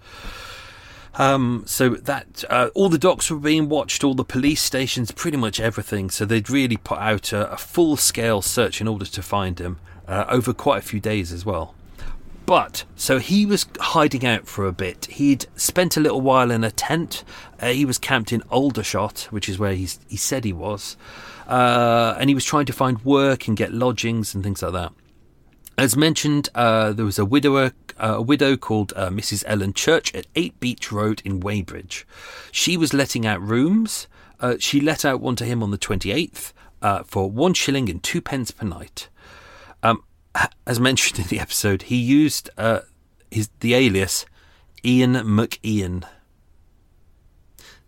so that all the docks were being watched, all the police stations, pretty much everything. So they'd really put out a full-scale search in order to find him. Over quite a few days as well. But so he was hiding out for a bit. He'd spent a little while in a tent. He was camped in Aldershot, which is where he said he was, and he was trying to find work and get lodgings and things like that. As mentioned, there was a widow called Mrs. Ellen Church at 8 Beach Road in Weybridge. She was letting out rooms. She let out one to him on the 28th for £1.02 per night. As mentioned in the episode, he used the alias Ian McIan.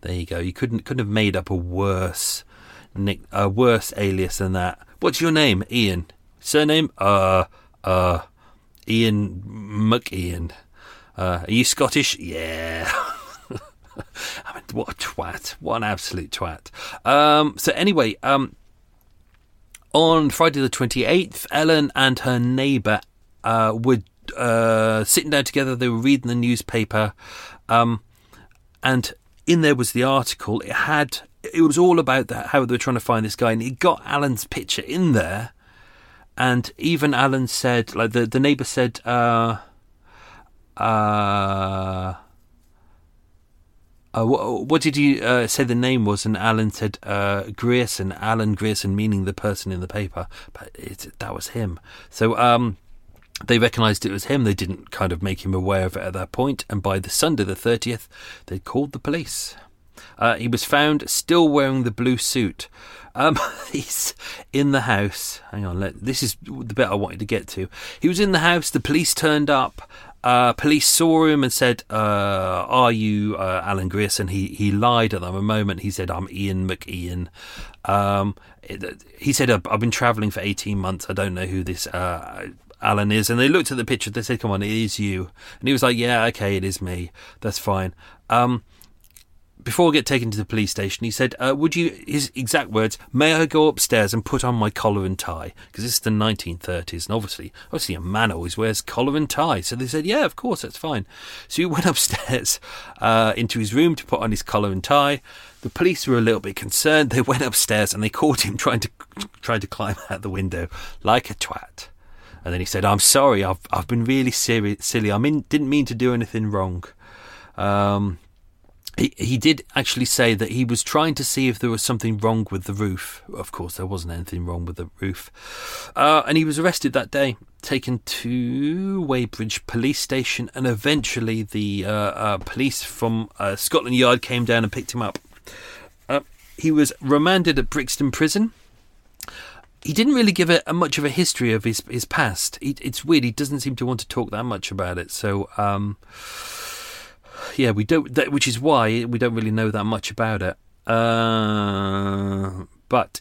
There you go. You couldn't have made up a worse alias than that. What's your name, Ian? Surname? Ian McIan. Are you Scottish? Yeah. I mean, what a twat! What an absolute twat! So anyway, On Friday the 28th, Ellen and her neighbour were sitting down together. They were reading the newspaper, and in there was the article. It was all about how they were trying to find this guy, and it got Alan's picture in there. And even Alan said, like the neighbour said, what did you say the name was? And Alan said Grierson, Alan Grierson, meaning the person in the paper. But that was him. So they recognised it was him. They didn't kind of make him aware of it at that point. And by the Sunday the 30th, they called the police. He was found still wearing the blue suit. He's in the house. Hang on, this is the bit I wanted to get to. He was in the house. The police turned up. Police saw him and said, are you Alan Grierson? He lied at them a moment. He said, I'm Ian McIan. He said, I've been travelling for 18 months. I don't know who this Alan is. And they looked at the picture. They said, come on, it is you. And he was like, yeah, okay, it is me. That's fine. Before I get taken to the police station, he said, would you, his exact words, may I go upstairs and put on my collar and tie? Because this is the 1930s, and obviously a man always wears collar and tie. So they said, yeah, of course, that's fine. So he went upstairs into his room to put on his collar and tie. The police were a little bit concerned. They went upstairs and they caught him trying to climb out the window like a twat. And then he said, I'm sorry, I've been really silly. Didn't mean to do anything wrong. He did actually say that he was trying to see if there was something wrong with the roof. Of course, there wasn't anything wrong with the roof. And he was arrested that day, taken to Weybridge police station, and eventually the police from Scotland Yard came down and picked him up. He was remanded at Brixton Prison. He didn't really give much of a history of his past. It's weird, he doesn't seem to want to talk that much about it, so... yeah, we don't. Which is why we don't really know that much about it. But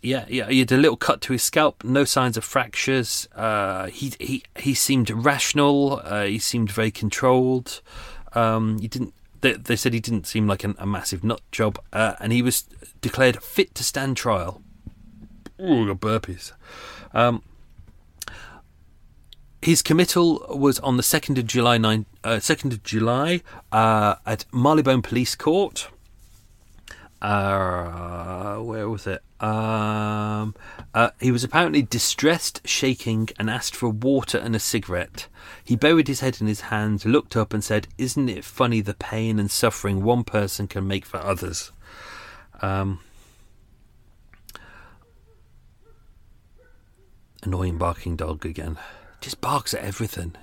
yeah, he had a little cut to his scalp. No signs of fractures. He seemed rational. He seemed very controlled. He didn't. They said he didn't seem like a massive nut job, and he was declared fit to stand trial. Ooh, I got burpees. His committal was on the 2nd of July at Marylebone Police Court. Where was it? He was apparently distressed, shaking, and asked for water and a cigarette. He buried his head in his hands, looked up and said, "Isn't it funny the pain and suffering one person can make for others?" Annoying barking dog again. Just barks at everything.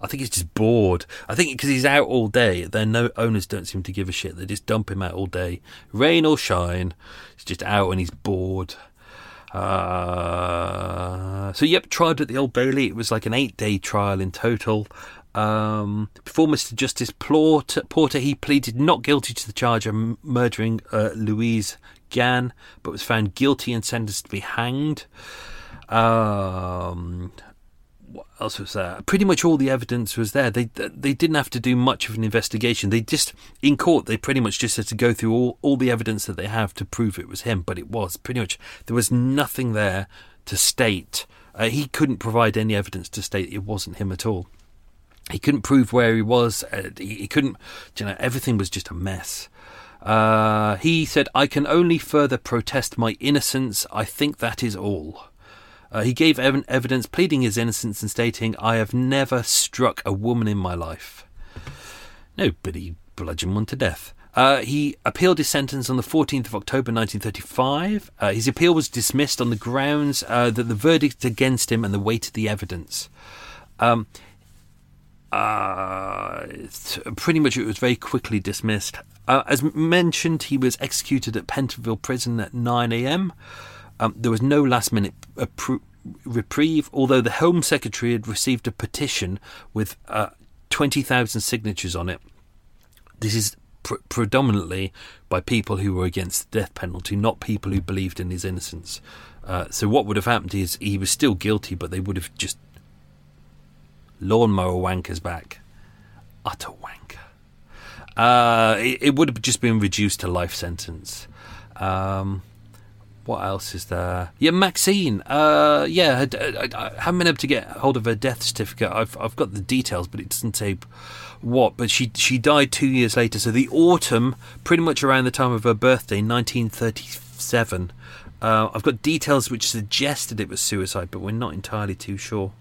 I think he's just bored. I think because he's out all day, their owners don't seem to give a shit. They just dump him out all day, rain or shine. He's just out and he's bored. So yep, tried at the Old Bailey. It was like an 8-day trial in total. Before Mr. Justice Porter, he pleaded not guilty to the charge of murdering Louise Gann, but was found guilty and sentenced to be hanged. What else was there? Pretty much all the evidence was there. They didn't have to do much of an investigation. They just, in court, they pretty much just had to go through all the evidence that they have to prove it was him. But it was pretty much, there was nothing there to state. He couldn't provide any evidence to state it wasn't him at all. He couldn't prove where he was. He couldn't, everything was just a mess. He said, "I can only further protest my innocence. I think that is all." He gave evidence pleading his innocence and stating, "I have never struck a woman in my life." Nobody bludgeoned one to death. He appealed his sentence on the 14th of October 1935. His appeal was dismissed on the grounds that the verdict against him and the weight of the evidence. Pretty much it was very quickly dismissed. As mentioned, he was executed at Pentonville Prison at 9 a.m. There was no last-minute reprieve, although the Home Secretary had received a petition with 20,000 signatures on it. This is predominantly by people who were against the death penalty, not people who believed in his innocence. So what would have happened is he was still guilty, but they would have just lawnmower wankers back. Utter wanker. It would have just been reduced to life sentence. What else is there? Yeah, Maxine. I haven't been able to get hold of her death certificate. I've got the details, but it doesn't say what. But she died 2 years later. So the autumn, pretty much around the time of her birthday, 1937. I've got details which suggested it was suicide, but we're not entirely too sure.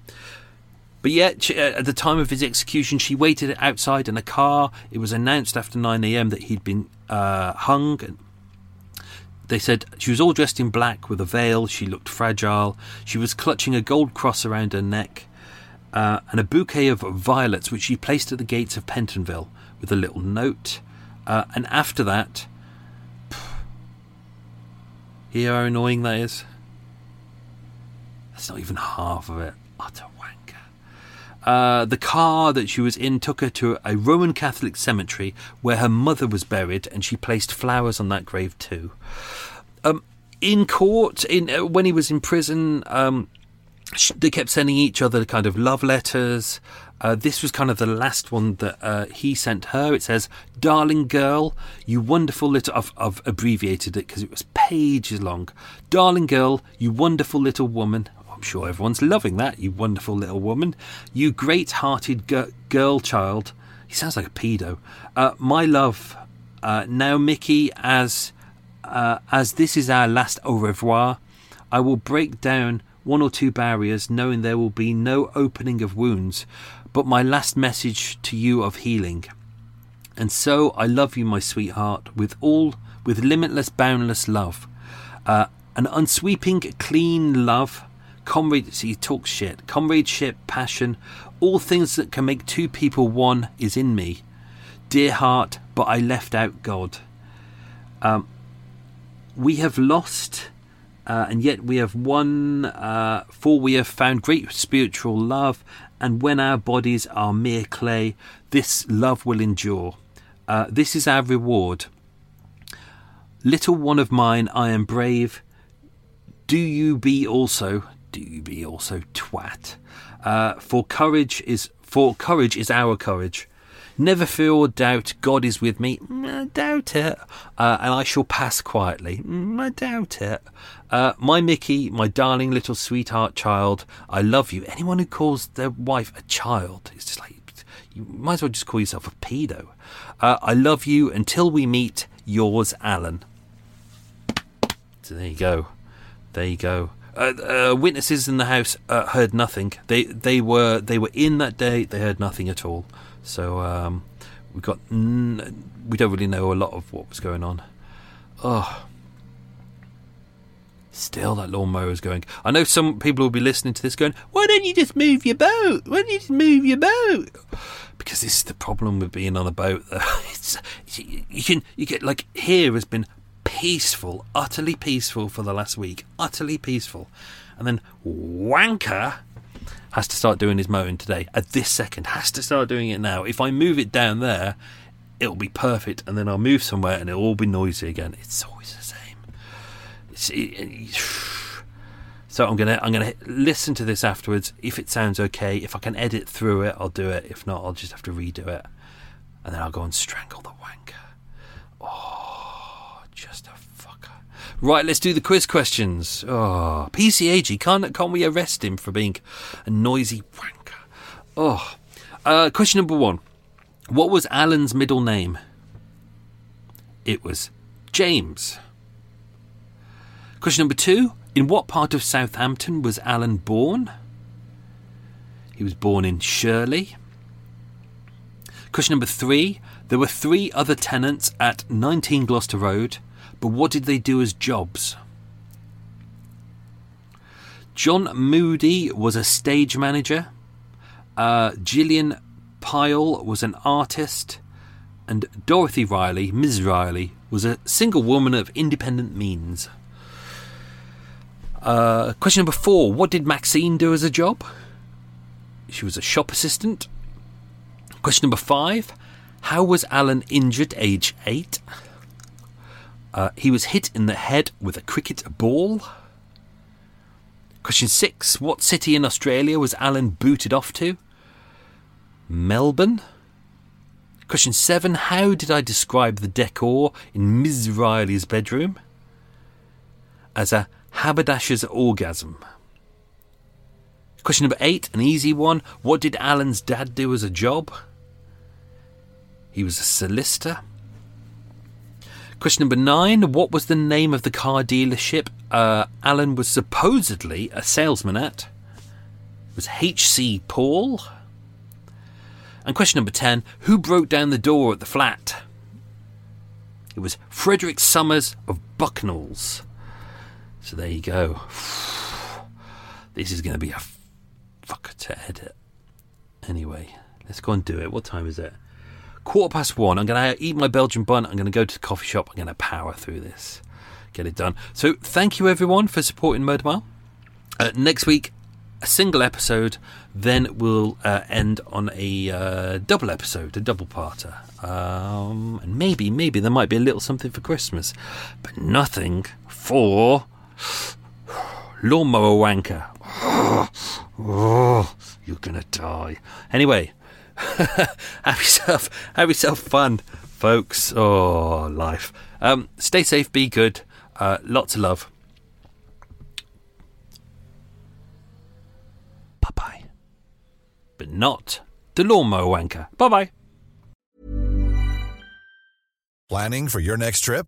But yet, at the time of his execution, she waited outside in a car. It was announced after 9 a.m. that he'd been hung. They said she was all dressed in black with a veil. She looked fragile. She was clutching a gold cross around her neck and a bouquet of violets, which she placed at the gates of Pentonville with a little note. And after that... hear how annoying that is? That's not even half of it. Utter wanker. The car that she was in took her to a Roman Catholic cemetery where her mother was buried, and she placed flowers on that grave too. In court, when he was in prison, they kept sending each other kind of love letters. This was kind of the last one that he sent her. It says, "Darling girl, you wonderful little..." I've abbreviated it because it was pages long. "Darling girl, you wonderful little woman..." I'm sure everyone's loving that. "You wonderful little woman. You great-hearted girl child." He sounds like a pedo. "My love. Now, Mickey, as this is our last au revoir, I will break down one or two barriers, knowing there will be no opening of wounds, but my last message to you of healing. And so I love you, my sweetheart, with limitless, boundless love. An unsweeping, clean love. Comradeship, passion, all things that can make two people one is in me, dear heart, but I left out God. We have lost, and yet we have won, for we have found great spiritual love, and when our bodies are mere clay, this love will endure. This is our reward. Little one of mine, I am brave. Do you be also twat. For courage is our courage. Never fear or doubt. God is with me. I doubt it. And I shall pass quietly. I doubt it. My Mickey, my darling little sweetheart child, I love you." Anyone who calls their wife a child, it's just like, you might as well just call yourself a pedo. "I love you. Until we meet, yours, Alan." So there you go. Witnesses in the house heard nothing. They were in that day. They heard nothing at all. So we don't really know a lot of what was going on. Oh, still that lawnmower is going. I know some people will be listening to this going, "Why don't you just move your boat? Why don't you just move your boat?" Because this is the problem with being on a boat. You get like, here has been peaceful, utterly peaceful for the last week, utterly peaceful, and then wanker has to start doing his motoring today at this second, has to start doing it now. If I move it down there, it'll be perfect, and then I'll move somewhere and it'll all be noisy again. It's always the same. So I'm gonna listen to this afterwards. If it sounds okay, if I can edit through it, I'll do it. If not, I'll just have to redo it, and then I'll go and strangle the wanker. Just a fucker. Right, let's do the quiz questions. Oh, PCAG, can't we arrest him for being a noisy wanker? Oh, question number 1. What was Alan's middle name? It was James. Question number 2. In what part of Southampton was Alan born? He was born in Shirley. Question number 3. There were 3 other tenants at 19 Gloucester Road, but what did they do as jobs? John Moody was a stage manager, Gillian Pyle was an artist, and Dorothy Riley, Ms. Riley, was a single woman of independent means. Question number 4. What did Maxine do as a job? She was a shop assistant. Question number 5. How was Alan injured, age 8? He was hit in the head with a cricket ball. Question 6. What city in Australia was Alan booted off to? Melbourne. Question 7. How did I describe the decor in Ms. Riley's bedroom? as a haberdasher's orgasm. Question number 8, an easy one. What did Alan's dad do as a job? He was a solicitor. Question number 9, what was the name of the car dealership Alan was supposedly a salesman at? It was H.C. Paul. And question number 10, who broke down the door at the flat? It was Frederick Summers of Bucknell's. So there you go. This is going to be a fucker to edit. Anyway, let's go and do it. What time is it? 1:15. I'm going to eat my Belgian bun. I'm going to go to the coffee shop. I'm going to power through this. Get it done. So thank you everyone for supporting Murder Mile. Next week, a single episode. Then we'll end on a double episode, a double-parter. And maybe there might be a little something for Christmas. But nothing for Lawnmower Wanker. Oh, you're going to die. Anyway. Have yourself fun, folks. Oh, life. Stay safe, be good. Lots of love. Bye bye. But not the Lawnmower Wanker. Bye bye. Planning for your next trip?